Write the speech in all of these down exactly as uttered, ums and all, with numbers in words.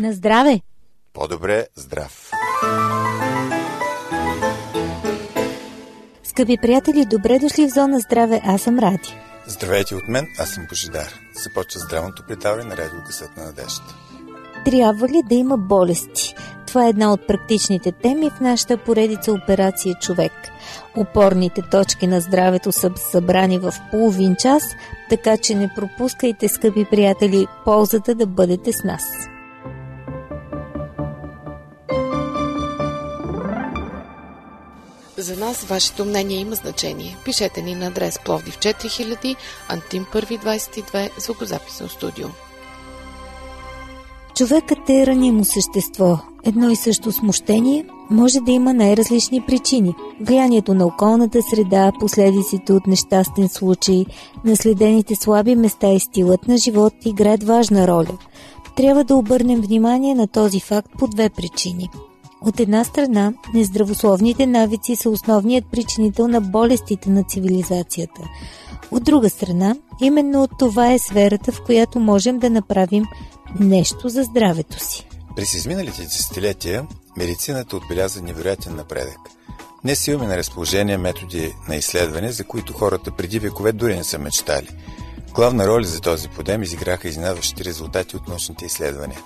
На здраве! По-добре здрав! Скъпи приятели, добре дошли в Зона Здраве, аз съм Ради. Здравейте от мен, аз съм Божидар. Започва здравното предаване на Радио Гласът на надеждата. Трябва ли да има болести? Това е една от практичните теми в нашата поредица Операция Човек. Опорните точки на здравето са събрани в половин час, така че не пропускайте, скъпи приятели, ползата да бъдете с нас. За нас вашето мнение има значение. Пишете ни на адрес Пловдив четири хиляди, Антим първи двадесет и две, звукозаписно студио. Човекът е ранимо същество. Едно и също смущение може да има най-различни причини. Влиянието на околната среда, последиците от нещастен случай, наследените слаби места и стилът на живот играят важна роля. Трябва да обърнем внимание на този факт по две причини. От една страна, нездравословните навици са основният причинител на болестите на цивилизацията. От друга страна, именно това е сферата, в която можем да направим нещо за здравето си. През изминалите десетилетия медицината отбеляза невероятен напредък. Днес имаме на разположение методи на изследване, за които хората преди векове дори не са мечтали. Главна роля за този подем изиграха изненадващите резултати от научните изследвания.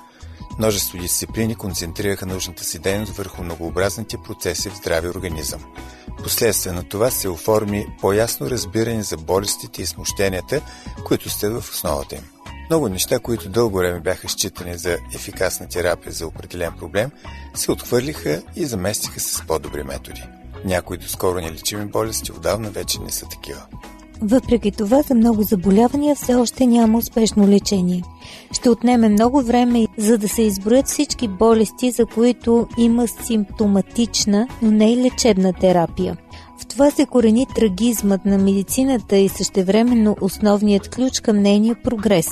Множество дисциплини концентрираха научната си дейност върху многообразните процеси в здравия организъм. Впоследствие на това се оформи по-ясно разбиране за болестите и смущенията, които стоят в основата им. Много неща, които дълго време бяха считани за ефикасна терапия за определен проблем, се отхвърлиха и заместиха с по-добри методи. Някои доскоро нелечими болести отдавна вече не са такива. Въпреки това, за много заболявания все още няма успешно лечение. Ще отнеме много време, за да се изброят всички болести, за които има симптоматична, но не и лечебна терапия. В това се корени трагизмът на медицината и същевременно основният ключ към нейния прогрес.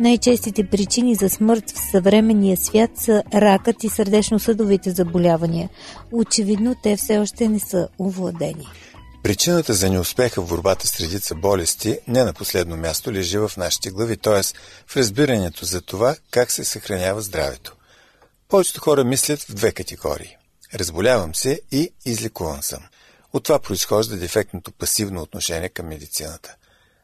Най-честите причини за смърт в съвременния свят са ракът и сърдечно-съдовите заболявания. Очевидно, те все още не са овладени. Причината за неуспеха в борбата с редица болести не на последно място лежи в нашите глави, т.е. в разбирането за това как се съхранява здравето. Повечето хора мислят в две категории – разболявам се и излекуван съм. От това произхожда дефектното пасивно отношение към медицината.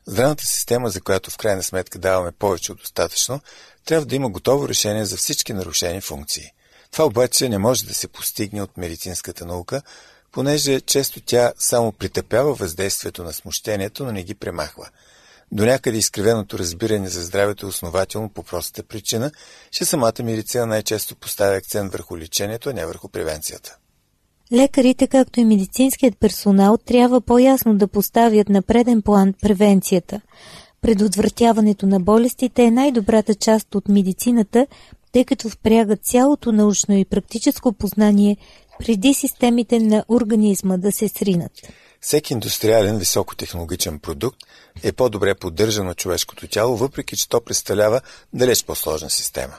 Здравната система, за която в крайна сметка даваме повече от достатъчно, трябва да има готово решение за всички нарушени функции. Това обаче не може да се постигне от медицинската наука, понеже често тя само притъпява въздействието на смущението, но не ги премахва. До някъде изкривеното разбиране за здравето е основателно по простата причина, че самата медицина най-често поставя акцент върху лечението, а не върху превенцията. Лекарите, както и медицинският персонал, трябва по-ясно да поставят на преден план превенцията. Предотвратяването на болестите е най-добрата част от медицината, тъй като впряга цялото научно и практическо познание преди системите на организма да се сринат. Всеки индустриален високотехнологичен продукт е по-добре поддържан от човешкото тяло, въпреки че то представлява далеч по-сложна система.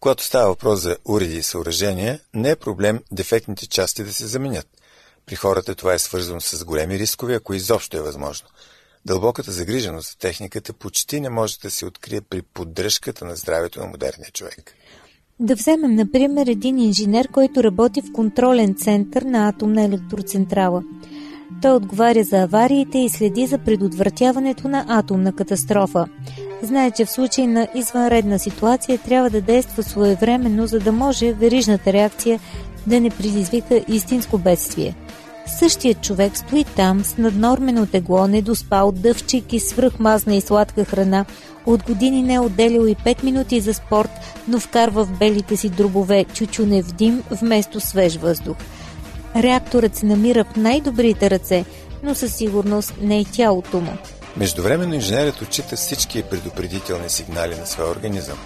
Когато става въпрос за уреди и съоръжения, не е проблем дефектните части да се заменят. При хората това е свързано с големи рискове, ако изобщо е възможно. Дълбоката загриженост за техниката почти не може да се открие при поддръжката на здравето на модерния човек. Да вземем, например, един инженер, който работи в контролен център на атомна електроцентрала. Той отговаря за авариите и следи за предотвратяването на атомна катастрофа. Знае, че в случай на извънредна ситуация трябва да действа своевременно, за да може верижната реакция да не предизвика истинско бедствие. Същият човек стои там с наднормено тегло, недоспал, дъвчейки свръхмазна и сладка храна. От години не е отделил и пет минути за спорт, но вкарва в белите си дробове чучунев дим вместо свеж въздух. Реакторът се намира в най-добрите ръце, но със сигурност не и тялото му. Междувременно инженерът отчита всички предупредителни сигнали на своя организъм.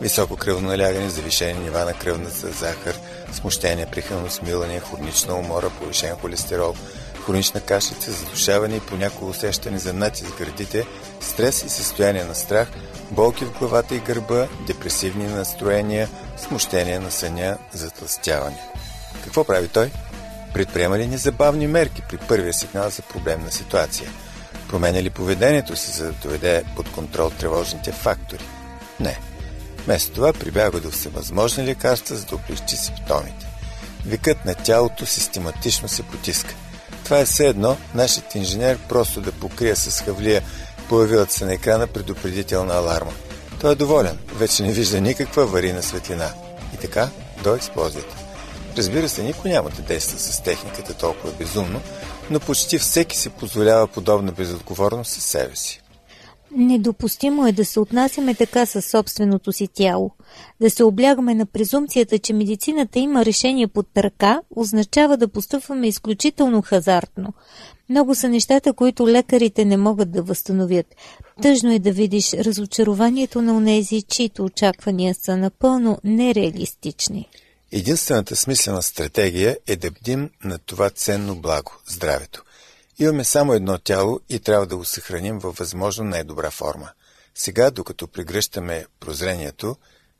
Високо кръвно налягане, завишени нива на кръвната захар, смущение, прехилно смилане, хронична умора, повишен холестерол, хронична кашлица, задушаване и понякога усещане за натиск в гърдите, стрес и състояние на страх, болки в главата и гърба, депресивни настроения, смущение на съня, затлъстяване. Какво прави той? Предприема ли незабавни мерки при първия сигнал за проблемна ситуация? Променя ли поведението си, за да доведе под контрол тревожните фактори? Не. Вместо това прибяга до всевъзможни лекарства, за да облегчи симптомите. Викът на тялото систематично се потиска. Това е все едно нашият инженер просто да покрие с хавлия появилата се на екрана предупредителна аларма. Той е доволен, вече не вижда никаква аварийна светлина. И така до експлозията. Разбира се, никой няма да действа с техниката толкова безумно, но почти всеки си позволява подобна безотговорност със себе си. Недопустимо е да се отнасяме така със собственото си тяло. Да се облягаме на презумцията, че медицината има решение под ръка, означава да постъпваме изключително хазартно. Много са нещата, които лекарите не могат да възстановят. Тъжно е да видиш разочарованието на онези, чието очаквания са напълно нереалистични. Единствената смислена стратегия е да бдим на това ценно благо – здравето. Имаме само едно тяло и трябва да го съхраним във възможно най-добра форма. Сега, докато прегръщаме прозрението,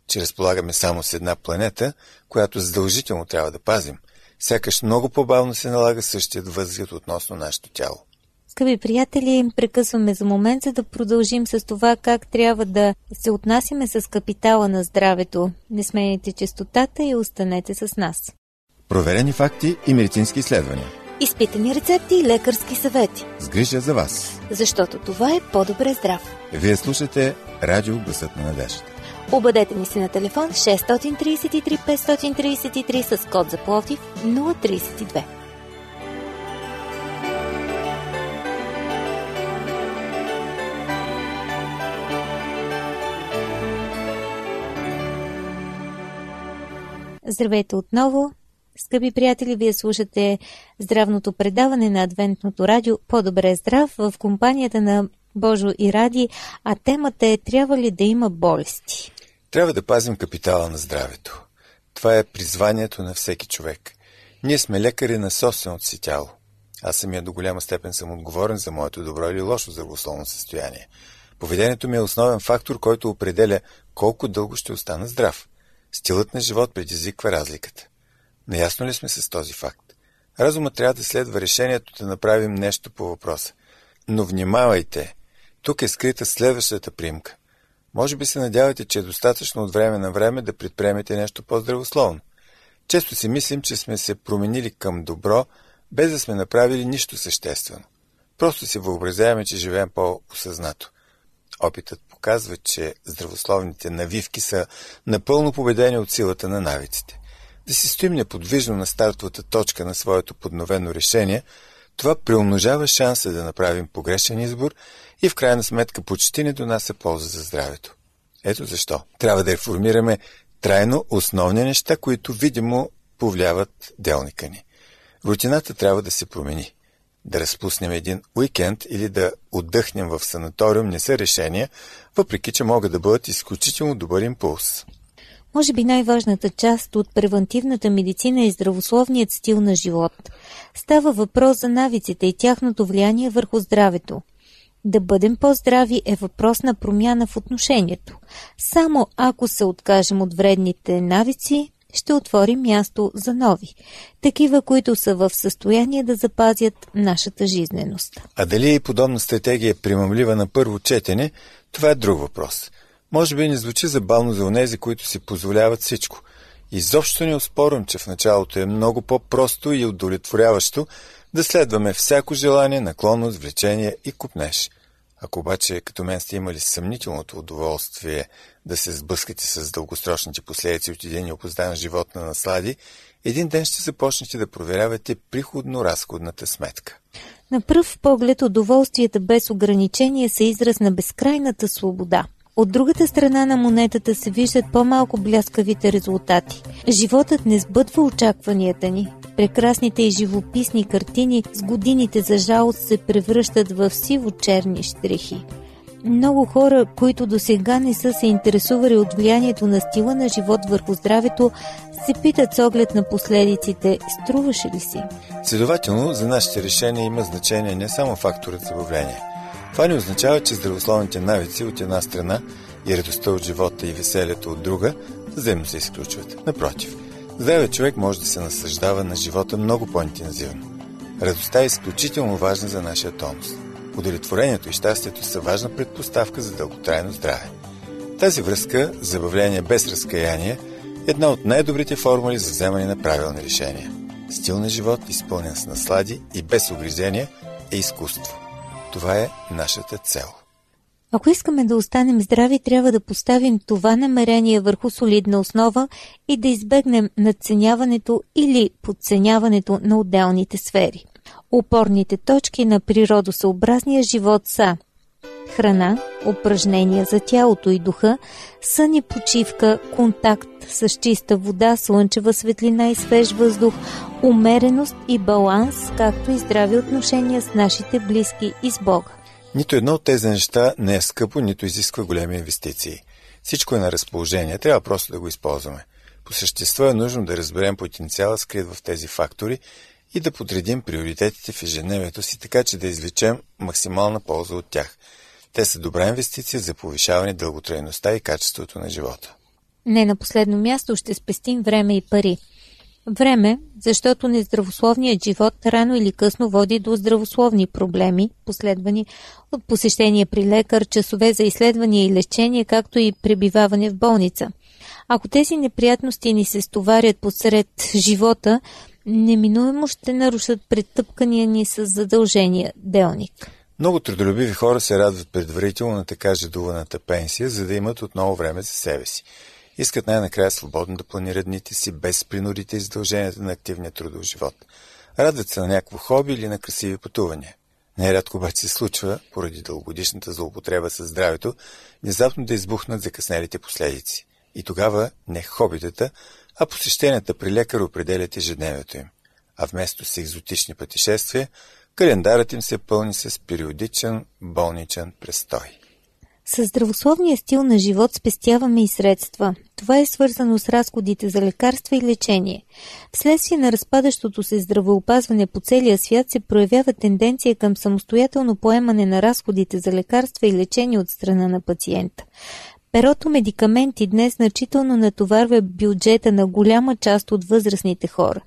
че разполагаме само с една планета, която задължително трябва да пазим, сякаш много по-бавно се налага същият възглед относно нашето тяло. Скъпи приятели, им прекъсваме за момент, за да продължим с това как трябва да се отнасяме с капитала на здравето. Не сменяйте честотата и останете с нас. Проверени факти и медицински изследвания. Изпитани рецепти и лекарски съвети. С грижа за вас. Защото това е по-добре здрав. Вие слушате Радио Гласът на надеждата. Обадете ни се на телефон шест три три пет три три с код за Пловдив нула три две. Здравейте отново! Скъпи приятели, вие слушате здравното предаване на Адвентното радио «По-добре здрав» в компанията на Божо и Ради, а темата е «Трябва ли да има болести?». Трябва да пазим капитала на здравето. Това е призванието на всеки човек. Ние сме лекари на собственото си тяло. Аз самия до голяма степен съм отговорен за моето добро или лошо здравословно състояние. Поведението ми е основен фактор, който определя колко дълго ще остана здрав. Стилът на живот предизвиква разликата. Наясно ли сме с този факт? Разумът трябва да следва решението да направим нещо по въпроса. Но внимавайте! Тук е скрита следващата примка. Може би се надявате, че е достатъчно от време на време да предприемете нещо по-здравословно. Често си мислим, че сме се променили към добро, без да сме направили нищо съществено. Просто си въобразяваме, че живеем по-осъзнато. Опитът показва, че здравословните навивки са напълно победени от силата на навиците. Да си стоим неподвижно на стартовата точка на своето подновено решение, това приумножава шанса да направим погрешен избор и в крайна сметка почти не донася полза за здравето. Ето защо трябва да реформираме трайно основни неща, които видимо повлияват делника ни. Рутината трябва да се промени. Да разпуснем един уикенд или да отдъхнем в санаториум не са решения, въпреки че могат да бъдат изключително добър импулс. Може би най-важната част от превентивната медицина е здравословният стил на живот. Става въпрос за навиците и тяхното влияние върху здравето. Да бъдем по-здрави е въпрос на промяна в отношението. Само ако се откажем от вредните навици, ще отворим място за нови. Такива, които са в състояние да запазят нашата жизненост. А дали и подобна стратегия е примамлива на първо четене, това е друг въпрос. Може би не звучи забавно за онези, които си позволяват всичко. Изобщо не оспорвам, че в началото е много по-просто и удовлетворяващо да следваме всяко желание, наклонност, влечение и купнеж. Ако обаче като мен сте имали съмнителното удоволствие да се сблъскате с дългосрочните последици от един неопоздан живот на наслади, един ден ще започнете да проверявате приходно-разходната сметка. На пръв поглед удоволствията без ограничения са израз на безкрайната свобода. От другата страна на монетата се виждат по-малко бляскавите резултати. Животът не сбъдва очакванията ни. Прекрасните и живописни картини с годините за жалост се превръщат в сиво-черни щрихи. Много хора, които досега не са се интересували от влиянието на стила на живот върху здравето, се питат с оглед на последиците, струваше ли си? Следователно, за нашите решения има значение не само факторът забавление. Това не означава, че здравословните навици от една страна и радостта от живота и веселието от друга взаимно се изключват. Напротив, здравият човек може да се наслаждава на живота много по-интензивно. Радостта е изключително важна за нашия тонус. Удовлетворението и щастието са важна предпоставка за дълготрайно здраве. В тази връзка забавление без разкаяние е една от най-добрите формули за вземане на правилни решения. Стил на живот, изпълнен с наслади и без огризения, е изкуство. Това е нашата цел. Ако искаме да останем здрави, трябва да поставим това намерение върху солидна основа и да избегнем надценяването или подценяването на отделните сфери. Опорните точки на природосъобразния живот са храна, упражнения за тялото и духа, сън и почивка, контакт с чиста вода, слънчева светлина и свеж въздух, умереност и баланс, както и здрави отношения с нашите близки и с Бога. Нито едно от тези неща не е скъпо, нито изисква големи инвестиции. Всичко е на разположение, трябва просто да го използваме. По същество е нужно да разберем потенциала, скрит в тези фактори, и да подредим приоритетите в ежедневието си, така че да извлечем максимална полза от тях. Те са добра инвестиция за повишаване дълготрайността и качеството на живота. Не на последно място ще спестим време и пари. Време, защото нездравословният живот рано или късно води до здравословни проблеми, последвани от посещение при лекар, часове за изследвания и лечение, както и пребиваване в болница. Ако тези неприятности ни се стоварят посред живота, неминуемо ще нарушат претъпкания ни с задължения делник. Много трудолюбиви хора се радват предварително на така жадуваната пенсия, за да имат отново време за себе си. Искат най-накрая свободно да планират дните си, без принудите и задълженията на активния трудов живот. Радват се на някакво хоби или на красиви пътувания. Най-рядко обаче се случва, поради дългогодишната злоупотреба със здравето, внезапно да избухнат закъснелите последици. И тогава не хобитата, а посещенията при лекар определят ежедневието им. А вместо с екзотични пътешествия, календарът им се пълни с периодичен болничен престой. Със здравословния стил на живот спестяваме и средства. Това е свързано с разходите за лекарства и лечение. Вследствие на разпадащото се здравеопазване по целия свят се проявява тенденция към самостоятелно поемане на разходите за лекарства и лечение от страна на пациента. Перото медикаменти днес значително натоварва бюджета на голяма част от възрастните хора.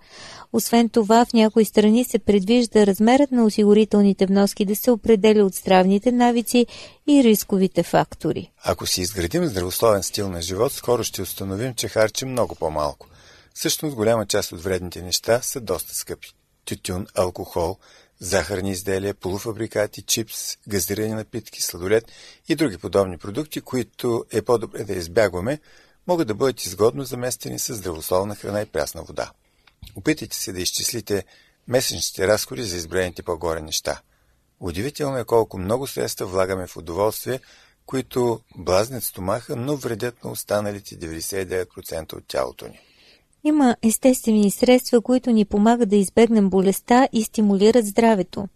Освен това, в някои страни се предвижда размерът на осигурителните вноски да се определя от здравните навици и рисковите фактори. Ако си изградим здравословен стил на живот, скоро ще установим, че харчим много по-малко. Всъщност, голяма част от вредните неща са доста скъпи. Тютюн, алкохол, захарни изделия, полуфабрикати, чипс, газирани напитки, сладолед и други подобни продукти, които е по-добре да избягваме, могат да бъдат изгодно заместени с здравословна храна и прясна вода. Опитайте се да изчислите месечните разходи за избраните по-горе неща. Удивително е колко много средства влагаме в удоволствие, които блазнят стомаха, но вредят на останалите деветдесет и девет процента от тялото ни. Има естествени средства, които ни помагат да избегнем болестта и стимулират здравето.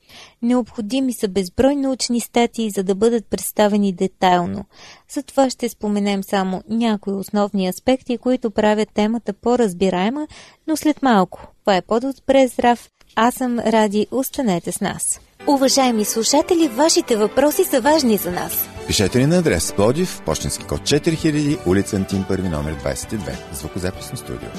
Необходими са безброй научни статии, за да бъдат представени детайлно. Затова ще споменем само някои основни аспекти, които правят темата по-разбираема, но след малко. Това е по-добре здрав. Аз съм Ради. Останете с нас. Уважаеми слушатели, вашите въпроси са важни за нас. Пишете ни на адрес Пловдив, пощенски код четири хиляди, улица Антим първи, номер двадесет и две, звукозаписно студио.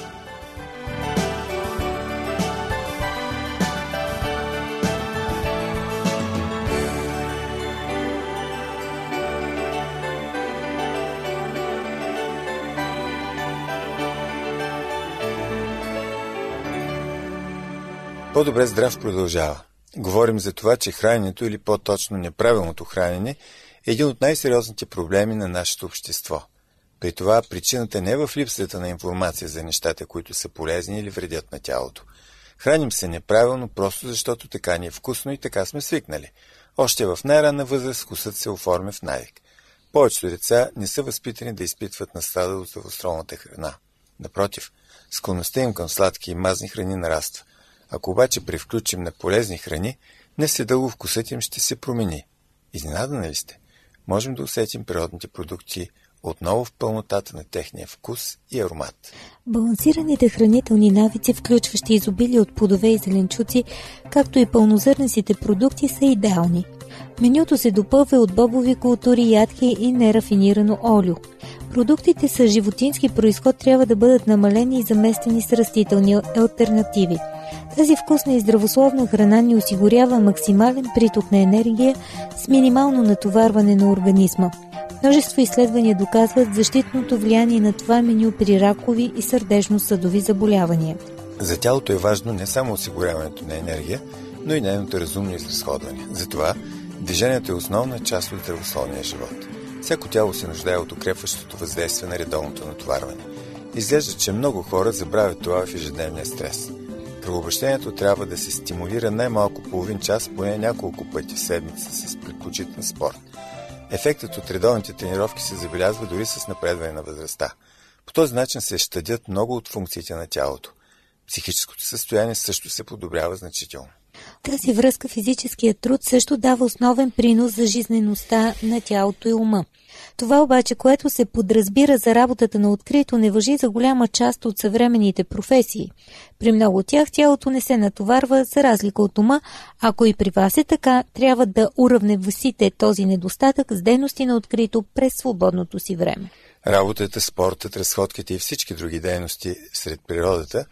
По-добре здрав продължава. Говорим за това, че храненето, или по-точно неправилното хранене, е един от най-сериозните проблеми на нашето общество. При това причината не е в липсата на информация за нещата, които са полезни или вредят на тялото. Храним се неправилно, просто защото така ни е вкусно и така сме свикнали. Още в най-ранна възраст вкусът се оформя в навик. Повечето деца не са възпитани да изпитват наслада от здравословната храна. Напротив, склонността им към сладки и мазни храни нараства. Ако обаче превключим на полезни храни, не следълго вкусът им ще се промени. Изненадани ли сте? Можем да усетим природните продукти отново в пълнотата на техния вкус и аромат. Балансираните хранителни навици, включващи изобилие от плодове и зеленчуци, както и пълнозърнестите продукти, са идеални. Менюто се допълва от бобови култури, ядки и нерафинирано олио. Продуктите с животински произход трябва да бъдат намалени и заместени с растителни алтернативи. Тази вкусна и здравословна храна ни осигурява максимален приток на енергия с минимално натоварване на организма. Множество изследвания доказват защитното влияние на това меню при ракови и сърдечно-съдови заболявания. За тялото е важно не само осигуряването на енергия, но и нейното разумно изразходване. Затова движението е основна част от здравословния живот. Всяко тяло се нуждае от укрепващото въздействие на редовното натоварване. Изглежда, че много хора забравят това в ежедневния стрес. Кръвообращението трябва да се стимулира най-малко половин час, поне няколко пъти в седмица с предпочитан спорт. Ефектът от редовните тренировки се забелязва дори с напредване на възрастта. По този начин се щадят много от функциите на тялото. Психическото състояние също се подобрява значително. Тази връзка физическият труд също дава основен принос за жизнеността на тялото и ума. Това обаче, което се подразбира за работата на открито, не важи за голяма част от съвременните професии. При много от тях тялото не се натоварва за разлика от ума. Ако и при вас е така, трябва да уравновесите този недостатък с дейности на открито през свободното си време. Работата, спортът, разходките и всички други дейности сред природата,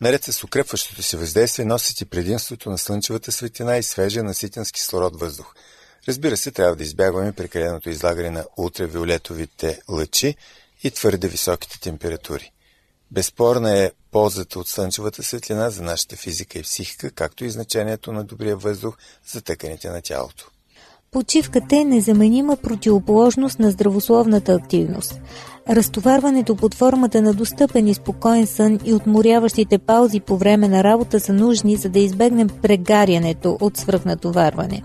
наред с укрепващото си въздействие, носят и предимството на слънчевата светлина и свежия наситен с кислород въздух. Разбира се, трябва да избягваме прекаленото излагане на ултравиолетовите лъчи и твърде високите температури. Безспорна е ползата от слънчевата светлина за нашата физика и психика, както и значението на добрия въздух за тъканите на тялото. Почивката е незаменима противоположност на здравословната активност. Разтоварването под формата на достъпен и спокоен сън и отморяващите паузи по време на работа са нужни, за да избегнем прегарянето от свръхнатоварване.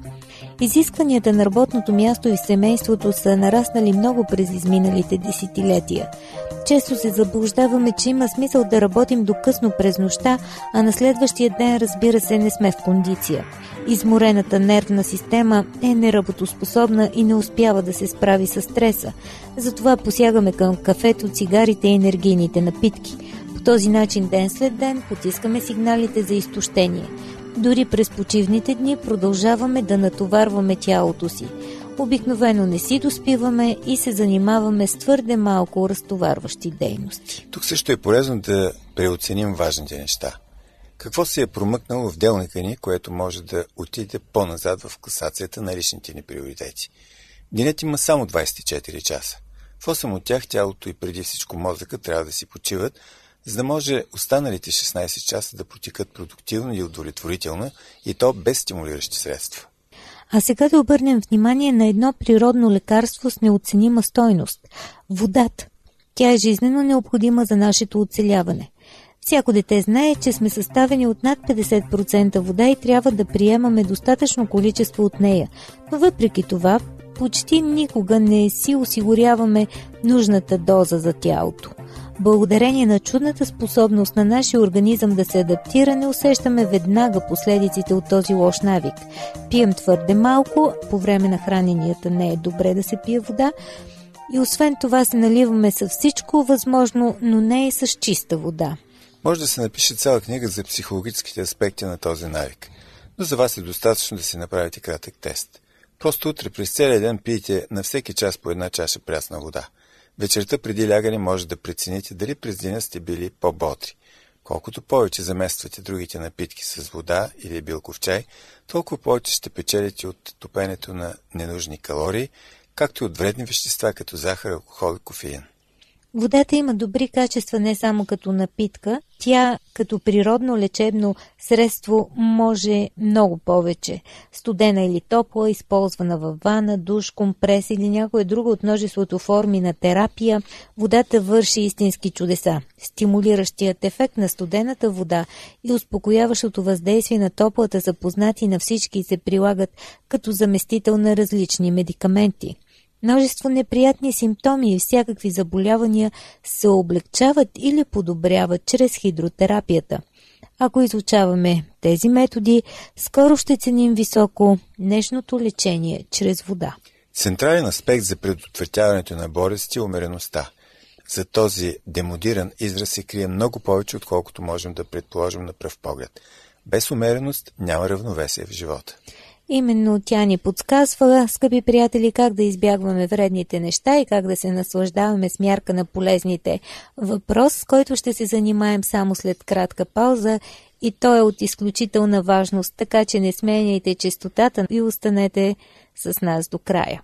Изискванията на работното място и семейството са нараснали много през изминалите десетилетия. Често се заблуждаваме, че има смисъл да работим до късно през нощта, а на следващия ден, разбира се, не сме в кондиция. Изморената нервна система е неработоспособна и не успява да се справи с стреса. Затова посягаме към кафето, цигарите и енергийните напитки. По този начин ден след ден потискаме сигналите за изтощение. Дори през почивните дни продължаваме да натоварваме тялото си. Обикновено не си доспиваме и се занимаваме с твърде малко разтоварващи дейности. Тук също е полезно да преоценим важните неща. Какво се е промъкнало в делника ни, което може да отиде по-назад в класацията на личните ни приоритети? Денят има само двадесет и четири часа. В осем от тях тялото и преди всичко мозъка трябва да си почиват, за да може останалите шестнадесет часа да протекат продуктивно и удовлетворително, и то без стимулиращи средства. А сега да обърнем внимание на едно природно лекарство с неоценима стойност – водата. Тя е жизнено необходима за нашето оцеляване. Всяко дете знае, че сме съставени от над петдесет процента вода и трябва да приемаме достатъчно количество от нея, но въпреки това почти никога не си осигуряваме нужната доза за тялото. Благодарение на чудната способност на нашия организъм да се адаптира, не усещаме веднага последиците от този лош навик. Пием твърде малко, по време на храненията не е добре да се пие вода, и освен това се наливаме с всичко възможно, но не и с чиста вода. Може да се напише цяла книга за психологическите аспекти на този навик, но за вас е достатъчно да си направите кратък тест. Просто утре през целия ден пиете на всеки час по една чаша прясна вода. Вечерта преди лягане може да прецените дали през деня сте били по-бодри. Колкото повече замествате другите напитки с вода или билков чай, толкова повече ще печелите от топенето на ненужни калории, както и от вредни вещества като захар, алкохол и кофеин. Водата има добри качества не само като напитка, тя като природно лечебно средство може много повече. Студена или топла, използвана във вана, душ, компрес или някоя друга от множеството форми на терапия, водата върши истински чудеса. Стимулиращият ефект на студената вода и успокояващото въздействие на топлата са познати на всички и се прилагат като заместител на различни медикаменти. Множество неприятни симптоми и всякакви заболявания се облегчават или подобряват чрез хидротерапията. Ако изучаваме тези методи, скоро ще ценим високо днешното лечение чрез вода. Централен аспект за предотвратяването на болести е умереността. За този демодиран израз се крие много повече, отколкото можем да предположим на пръв поглед. Без умереност няма равновесие в живота. Именно тя ни подсказва, скъпи приятели, как да избягваме вредните неща и как да се наслаждаваме с мярка на полезните. Въпрос, с който ще се занимаем само след кратка пауза, и той е от изключителна важност, така че не сменяйте честотата и останете с нас до края.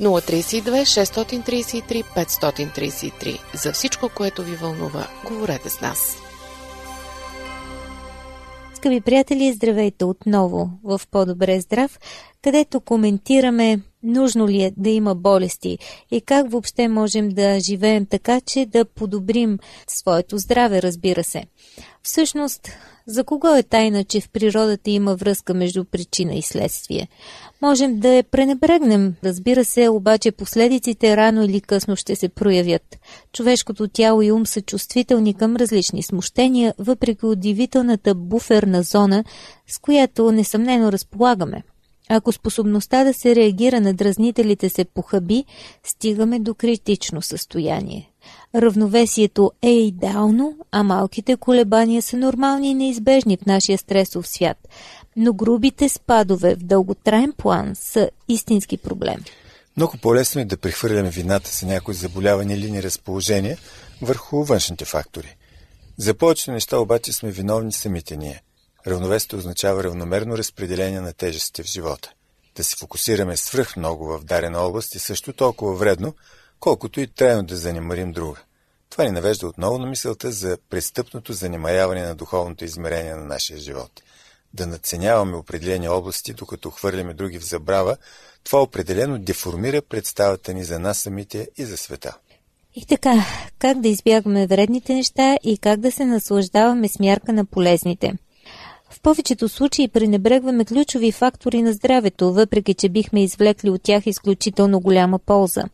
нула три две шест три три пет три три. За всичко, което ви вълнува, говорете с нас. Скъпи приятели, здравейте отново в По-добре здрав, където коментираме нужно ли е да има болести и как въобще можем да живеем така, че да подобрим своето здраве, разбира се. Всъщност, за кого е тайна, че в природата има връзка между причина и следствие? Можем да я пренебрегнем, разбира се, обаче последиците рано или късно ще се проявят. Човешкото тяло и ум са чувствителни към различни смущения, въпреки удивителната буферна зона, с която несъмнено разполагаме. Ако способността да се реагира на дразнителите се похаби, стигаме до критично състояние. Равновесието е идеално, а малките колебания са нормални и неизбежни в нашия стресов свят. Но грубите спадове в дълготраен план са истински проблем. Много по-лесно е да прехвърляме вината за някои заболявания или неразположения върху външните фактори. За повечето неща обаче сме виновни самите ние. Равновесието означава равномерно разпределение на тежестите в живота. Да се фокусираме свръх много в дадена област е също толкова вредно, колкото и трайно да занемарим друга. Това ни навежда отново на мисълта за престъпното занемаряване на духовното измерение на нашия живот. Да надценяваме определени области, докато хвърляме други в забрава, това определено деформира представата ни за нас самите и за света. И така, как да избягваме вредните неща и как да се наслаждаваме с мярка на полезните? В повечето случаи пренебрегваме ключови фактори на здравето, въпреки че бихме извлекли от тях изключително голяма полза.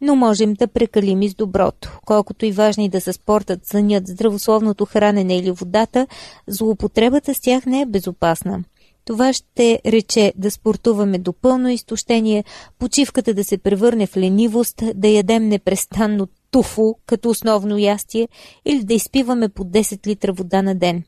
Но можем да прекалим и с доброто. Колкото и важни да са спортът, сънят, здравословното хранене или водата, злоупотребата с тях не е безопасна. Това ще рече да спортуваме до пълно изтощение, почивката да се превърне в ленивост, да ядем непрестанно туфу като основно ястие или да изпиваме по десет литра вода на ден.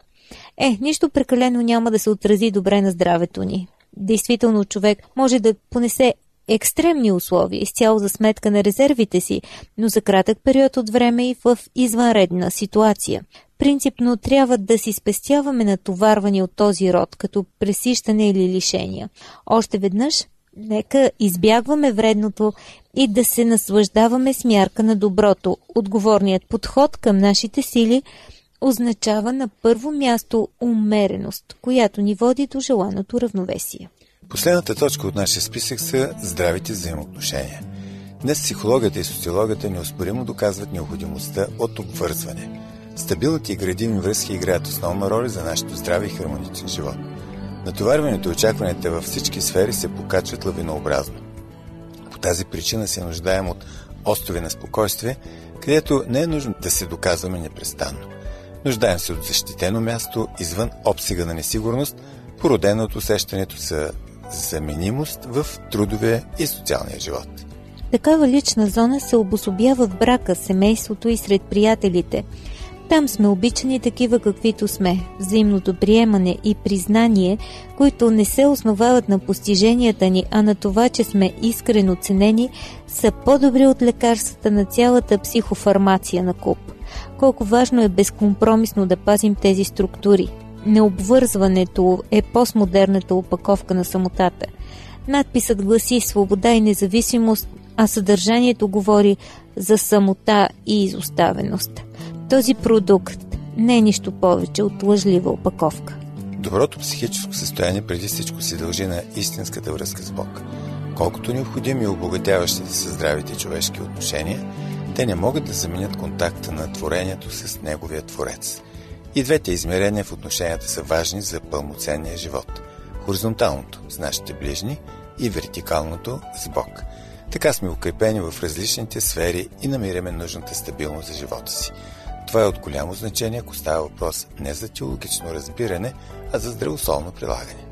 Е, нищо прекалено няма да се отрази добре на здравето ни. Действително човек може да понесе екстремни условия, изцяло за сметка на резервите си, но за кратък период от време и в извънредна ситуация. Принципно трябва да си спестяваме натоварване от този род, като пресищане или лишения. Още веднъж, нека избягваме вредното и да се наслаждаваме с мярка на доброто. Отговорният подход към нашите сили означава на първо място умереност, която ни води до желаното равновесие. Последната точка от нашия списък са здравите взаимоотношения. Днес психологията и социологията неоспоримо доказват необходимостта от обвързване. Стабилните и градивни връзки играят основна роля за нашето здраве и хармоничен живот. Натоварването и очакванията във всички сфери се покачват лавинообразно. По тази причина се нуждаем от острови на спокойствие, където не е нужно да се доказваме непрестанно. Нуждаем се от защитено място извън обсега на несигурност, породено от усещането за заменимост в трудовия и социалния живот. Такава лична зона се обособява в брака, семейството и сред приятелите. Там сме обичани такива каквито сме. Взаимното приемане и признание, които не се основават на постиженията ни, а на това, че сме искрено ценени, са по-добри от лекарствата на цялата психофармация на куп. Колко важно е безкомпромисно да пазим тези структури. Необвързването е постмодерната опаковка на самотата. Надписът гласи свобода и независимост, а съдържанието говори за самота и изоставеност. Този продукт не е нищо повече от лъжлива опаковка. Доброто психическо състояние преди всичко се дължи на истинската връзка с Бог. Колкото необходими и обогатяващите са здравите човешки отношения, те не могат да заменят контакта на творението с Неговия Творец. И двете измерения в отношенията са важни за пълноценния живот. Хоризонталното с нашите ближни и вертикалното с Бог. Така сме укрепени в различните сфери и намираме нужната стабилност за живота си. Това е от голямо значение, ако става въпрос не за теологично разбиране, а за здравословно прилагане.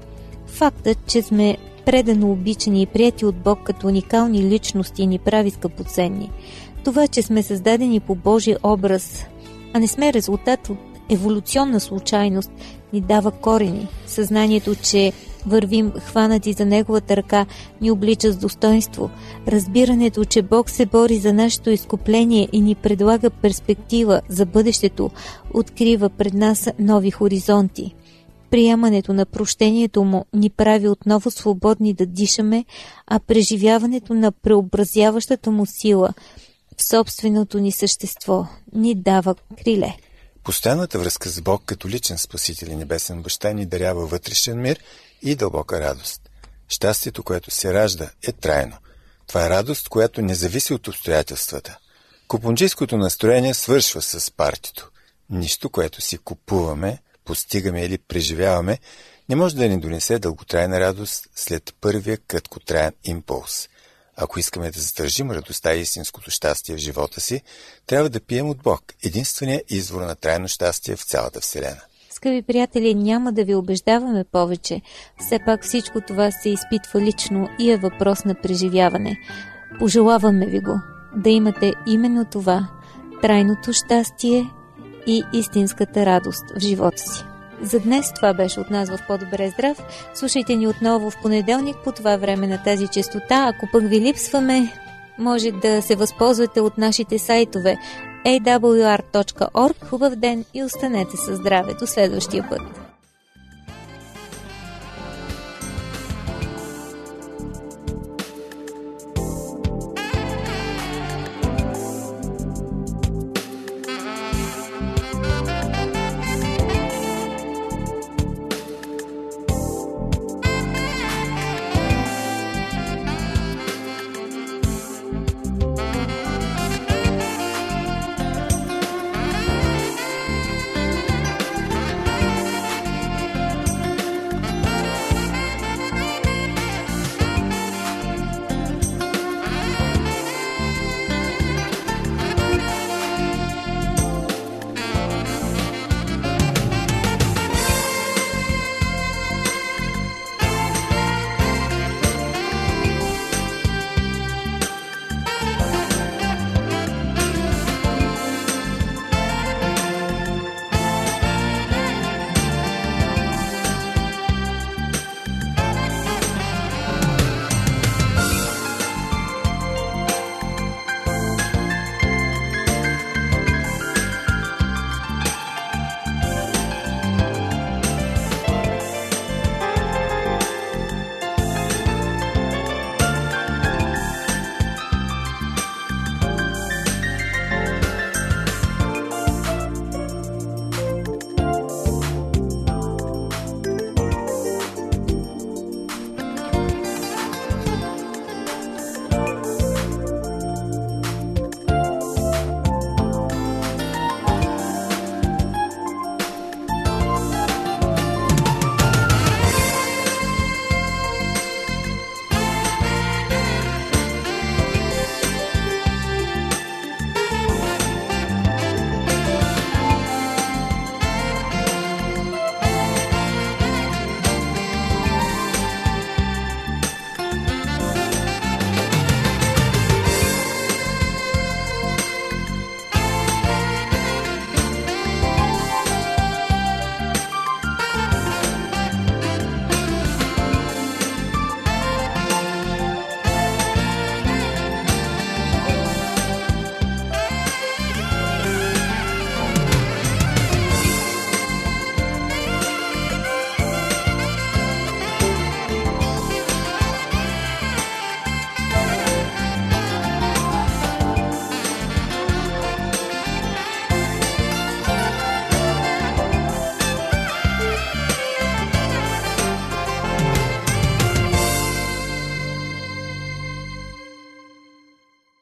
Фактът, че сме предано обичани и прияти от Бог като уникални личности, ни прави скъпоценни. Това, че сме създадени по Божий образ, а не сме резултат от еволюционна случайност, ни дава корени. Съзнанието, че вървим хванати за Неговата ръка, ни облича с достоинство. Разбирането, че Бог се бори за нашето изкупление и ни предлага перспектива за бъдещето, открива пред нас нови хоризонти. приемането на прощението му ни прави отново свободни да дишаме, а преживяването на преобразяващата му сила в собственото ни същество ни дава криле. Постоянната връзка с Бог като личен спасител и небесен баща ни дарява вътрешен мир и дълбока радост. Щастието, което се ражда, е трайно. Това е радост, която не зависи от обстоятелствата. Купунджийското настроение свършва с партито. Нищо, което си купуваме, постигаме или преживяваме, не може да ни донесе дълготрайна радост след първия краткотраен импулс. Ако искаме да задържим радостта и истинското щастие в живота си, трябва да пием от Бог, единствения извор на трайно щастие в цялата Вселена. Скъпи приятели, няма да ви убеждаваме повече. Все пак всичко това се изпитва лично и е въпрос на преживяване. Пожелаваме ви го, да имате именно това – трайното щастие и истинската радост в живота си. За днес това беше от нас в По-добре здрав. Слушайте ни отново в понеделник по това време на тази честота. Ако пък ви липсваме, може да се възползвате от нашите сайтове ей дабъл ю ар точка орг. Хубав ден и останете със здраве до следващия път!